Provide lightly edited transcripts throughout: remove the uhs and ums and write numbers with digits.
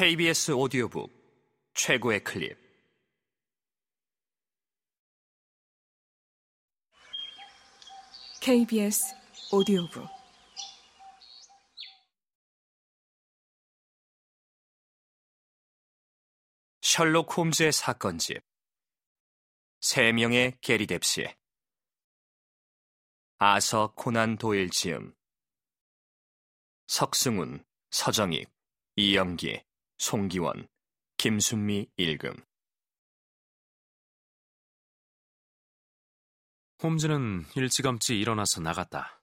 KBS 오디오북 최고의 클립. KBS 오디오북 셜록 홈즈의 사건집. 세 명의 게리뎁씨. 아서 코난 도일 지음. 석승훈, 서정익, 이영기, 송기원, 김순미 읽음. 홈즈는 일찌감치 일어나서 나갔다.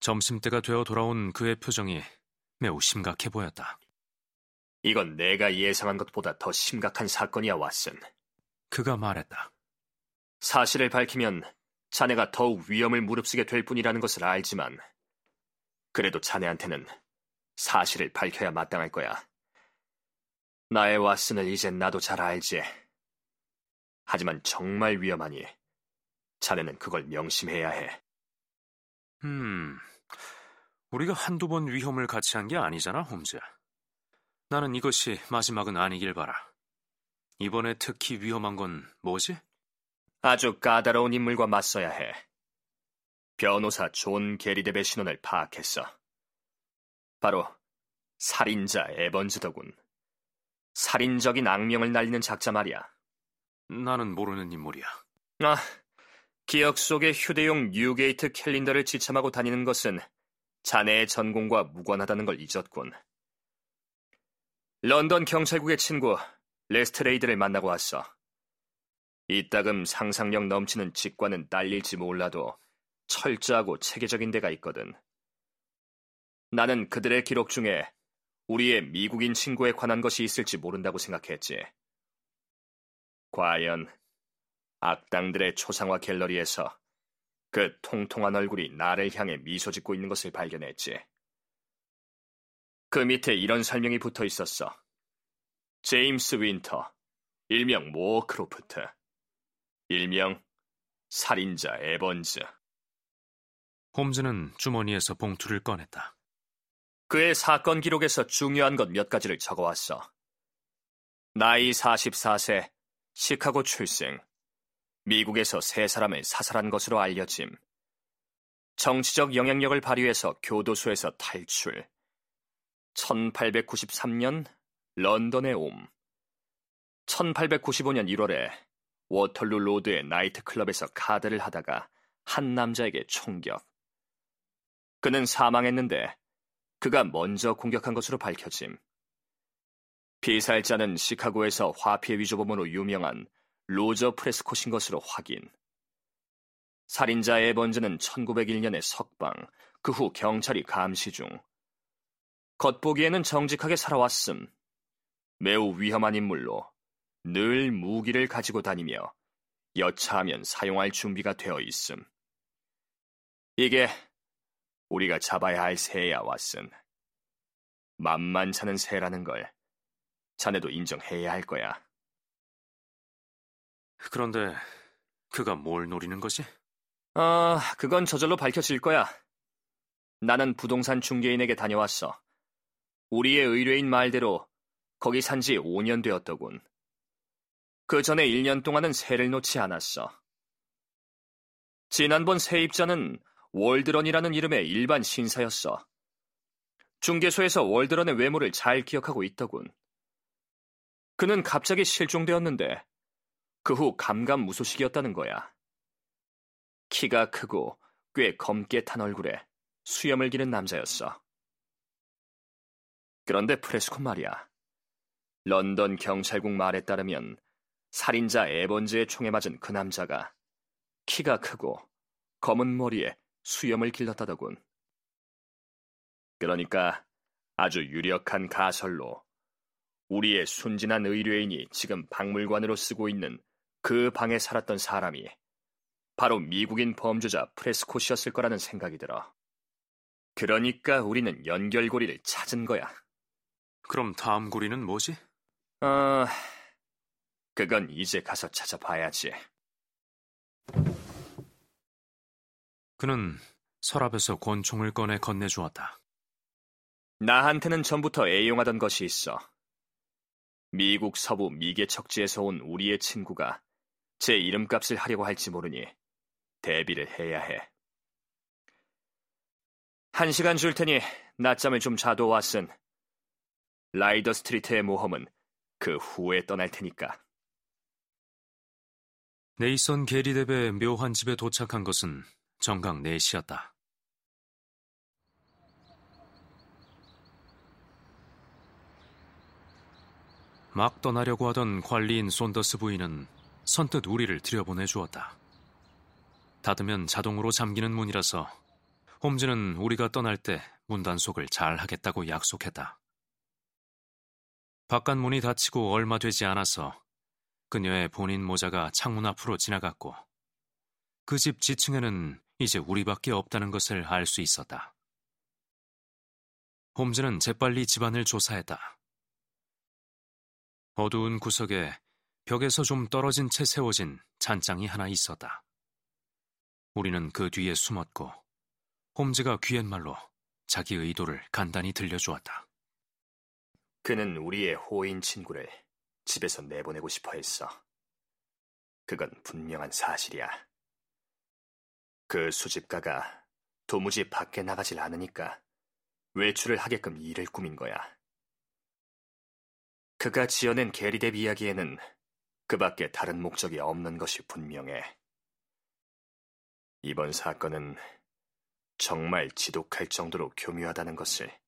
점심때가 되어 돌아온 그의 표정이 매우 심각해 보였다. 이건 내가 예상한 것보다 더 심각한 사건이야, 왓슨. 그가 말했다. 사실을 밝히면 자네가 더욱 위험을 무릅쓰게 될 뿐이라는 것을 알지만 그래도 자네한테는 사실을 밝혀야 마땅할 거야. 나의 왓슨을 이젠 나도 잘 알지. 하지만 정말 위험하니 자네는 그걸 명심해야 해. 우리가 한두 번 위험을 같이 한 게 아니잖아, 홈즈. 나는 이것이 마지막은 아니길 바라. 이번에 특히 위험한 건 뭐지? 아주 까다로운 인물과 맞서야 해. 변호사 존 게리데베 신원을 파악했어. 바로 살인자 에번즈더군. 살인적인 악명을 날리는 작자 말이야. 나는 모르는 인물이야. 기억 속에 휴대용 뉴게이트 캘린더를 지참하고 다니는 것은 자네의 전공과 무관하다는 걸 잊었군. 런던 경찰국의 친구 레스트레이드를 만나고 왔어. 이따금 상상력 넘치는 직관은 딸릴지 몰라도 철저하고 체계적인 데가 있거든. 나는 그들의 기록 중에 우리의 미국인 친구에 관한 것이 있을지 모른다고 생각했지. 과연 악당들의 초상화 갤러리에서 그 통통한 얼굴이 나를 향해 미소 짓고 있는 것을 발견했지. 그 밑에 이런 설명이 붙어 있었어. 제임스 윈터, 일명 모어크로프트, 일명 살인자 에번즈. 홈즈는 주머니에서 봉투를 꺼냈다. 그의 사건 기록에서 중요한 것 몇 가지를 적어왔어. 나이 44세, 시카고 출생, 미국에서 3사람을 사살한 것으로 알려짐. 정치적 영향력을 발휘해서 교도소에서 탈출. 1893년 런던에 옴. 1895년 1월에 워털루 로드의 나이트클럽에서 카드를 하다가 한 남자에게 총격. 그는 사망했는데 그가 먼저 공격한 것으로 밝혀짐. 피살자는 시카고에서 화폐 위조범으로 유명한 로저 프레스콧인 것으로 확인. 살인자 에번즈는 1901년에 석방, 그 후 경찰이 감시 중. 겉보기에는 정직하게 살아왔음. 매우 위험한 인물로 늘 무기를 가지고 다니며 여차하면 사용할 준비가 되어 있음. 이게 우리가 잡아야 할 새야, 왓슨. 만만찮은 새라는 걸 자네도 인정해야 할 거야. 그런데 그가 뭘 노리는 거지? 그건 저절로 밝혀질 거야. 나는 부동산 중개인에게 다녀왔어. 우리의 의뢰인 말대로 거기 산 지 5년 되었더군. 그 전에 1년 동안은 새를 놓지 않았어. 지난번 세입자는 월드런이라는 이름의 일반 신사였어. 중개소에서 월드런의 외모를 잘 기억하고 있더군. 그는 갑자기 실종되었는데 그 후 감감무소식이었다는 거야. 키가 크고 꽤 검게 탄 얼굴에 수염을 기른 남자였어. 그런데 프레스콧 말이야. 런던 경찰국 말에 따르면 살인자 에번즈의 총에 맞은 그 남자가 키가 크고 검은 머리에 수염을 길렀다더군. 그러니까 아주 유력한 가설로 우리의 순진한 의뢰인이 지금 박물관으로 쓰고 있는 그 방에 살았던 사람이 바로 미국인 범죄자 프레스콧이었을 거라는 생각이 들어. 그러니까 우리는 연결고리를 찾은 거야. 그럼 다음 고리는 뭐지? 그건 이제 가서 찾아봐야지. 그는 서랍에서 권총을 꺼내 건네주었다. 나한테는 전부터 애용하던 것이 있어. 미국 서부 미개 척지에서 온 우리의 친구가 제 이름값을 하려고 할지 모르니 대비를 해야 해. 1시간 줄 테니 낮잠을 좀 자도 왓슨. 라이더 스트리트의 모험은 그 후에 떠날 테니까. 네이선 게리데베 묘한 집에 도착한 것은 정각 4시였다. 막 떠나려고 하던 관리인 손더스 부인은 선뜻 우리를 들여보내주었다. 닫으면 자동으로 잠기는 문이라서 홈즈는 우리가 떠날 때 문단속을 잘 하겠다고 약속했다. 바깥 문이 닫히고 얼마 되지 않아서 그녀의 본인 모자가 창문 앞으로 지나갔고 그 집 지층에는 이제 우리밖에 없다는 것을 알 수 있었다. 홈즈는 재빨리 집안을 조사했다. 어두운 구석에 벽에서 좀 떨어진 채 세워진 잔장이 하나 있었다. 우리는 그 뒤에 숨었고 홈즈가 귀옛말로 자기 의도를 간단히 들려주었다. 그는 우리의 호인 친구를 집에서 내보내고 싶어 했어. 그건 분명한 사실이야. 그 수집가가 도무지 밖에 나가질 않으니까 외출을 하게끔 일을 꾸민 거야. 그가 지어낸 게리뎁 이야기에는 그 밖에 다른 목적이 없는 것이 분명해. 이번 사건은 정말 지독할 정도로 교묘하다는 것을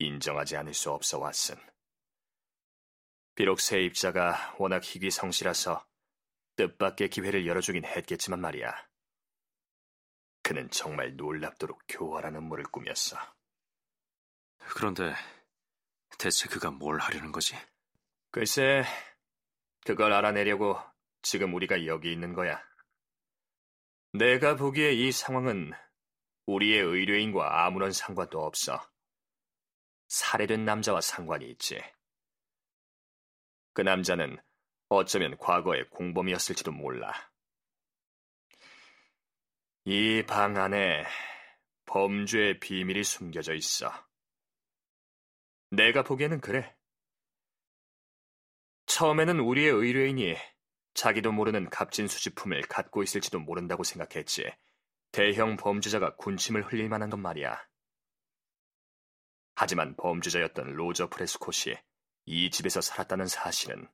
인정하지 않을 수 없어, 왓슨. 비록 세입자가 워낙 희귀성실라서 뜻밖의 기회를 열어주긴 했겠지만 말이야. 그는 정말 놀랍도록 교활한 음모를 꾸몄어. 그런데 대체 그가 뭘 하려는 거지? 글쎄, 그걸 알아내려고 지금 우리가 여기 있는 거야. 내가 보기에 이 상황은 우리의 의뢰인과 아무런 상관도 없어. 살해된 남자와 상관이 있지. 그 남자는 어쩌면 과거의 공범이었을지도 몰라. 이 방 안에 범죄의 비밀이 숨겨져 있어. 내가 보기에는 그래. 처음에는 우리의 의뢰인이 자기도 모르는 값진 수집품을 갖고 있을지도 모른다고 생각했지. 대형 범죄자가 군침을 흘릴 만한 건 말이야. 하지만 범죄자였던 로저 프레스콧이 이 집에서 살았다는 사실은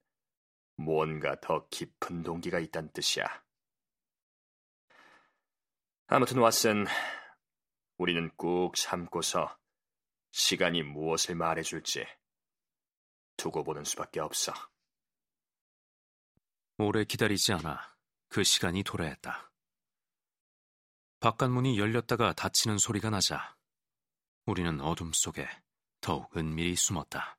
뭔가 더 깊은 동기가 있다는 뜻이야. 아무튼 왓슨, 우리는 꾹 참고서 시간이 무엇을 말해줄지 두고 보는 수밖에 없어. 오래 기다리지 않아 그 시간이 도래했다. 바깥 문이 열렸다가 닫히는 소리가 나자 우리는 어둠 속에 더욱 은밀히 숨었다.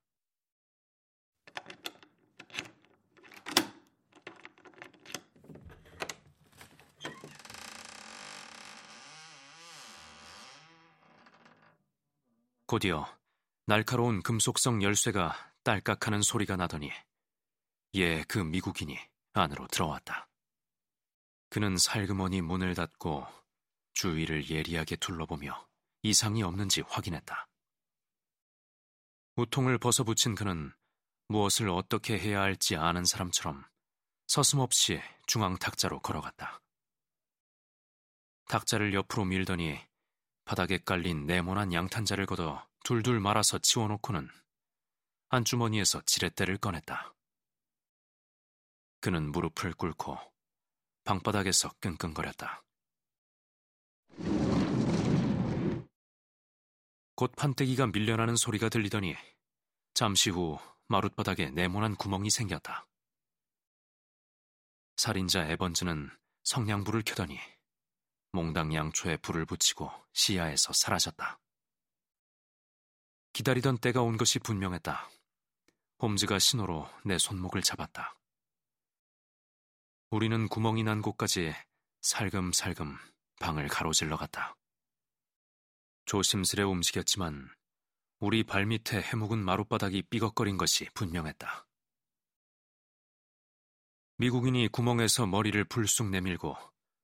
곧이어 날카로운 금속성 열쇠가 딸깍하는 소리가 나더니 그 미국인이 안으로 들어왔다. 그는 살그머니 문을 닫고 주위를 예리하게 둘러보며 이상이 없는지 확인했다. 우통을 벗어붙인 그는 무엇을 어떻게 해야 할지 아는 사람처럼 서슴없이 중앙 탁자로 걸어갔다. 탁자를 옆으로 밀더니 바닥에 깔린 네모난 양탄자를 걷어 둘둘 말아서 치워놓고는 안주머니에서 지렛대를 꺼냈다. 그는 무릎을 꿇고 방바닥에서 끙끙거렸다. 곧 판때기가 밀려나는 소리가 들리더니 잠시 후 마룻바닥에 네모난 구멍이 생겼다. 살인자 에번즈는 성냥불을 켜더니 몽당 양초에 불을 붙이고 시야에서 사라졌다. 기다리던 때가 온 것이 분명했다. 홈즈가 신호로 내 손목을 잡았다. 우리는 구멍이 난 곳까지 살금살금 방을 가로질러 갔다. 조심스레 움직였지만 우리 발밑에 해묵은 마룻바닥이 삐걱거린 것이 분명했다. 미국인이 구멍에서 머리를 불쑥 내밀고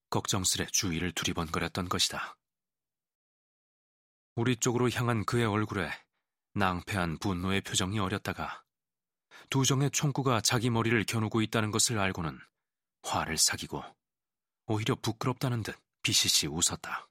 걱정스레 주위를 두리번거렸던 것이다. 우리 쪽으로 향한 그의 얼굴에 낭패한 분노의 표정이 어렸다가 두 정의 총구가 자기 머리를 겨누고 있다는 것을 알고는 화를 사귀고 오히려 부끄럽다는 듯 비시시 웃었다.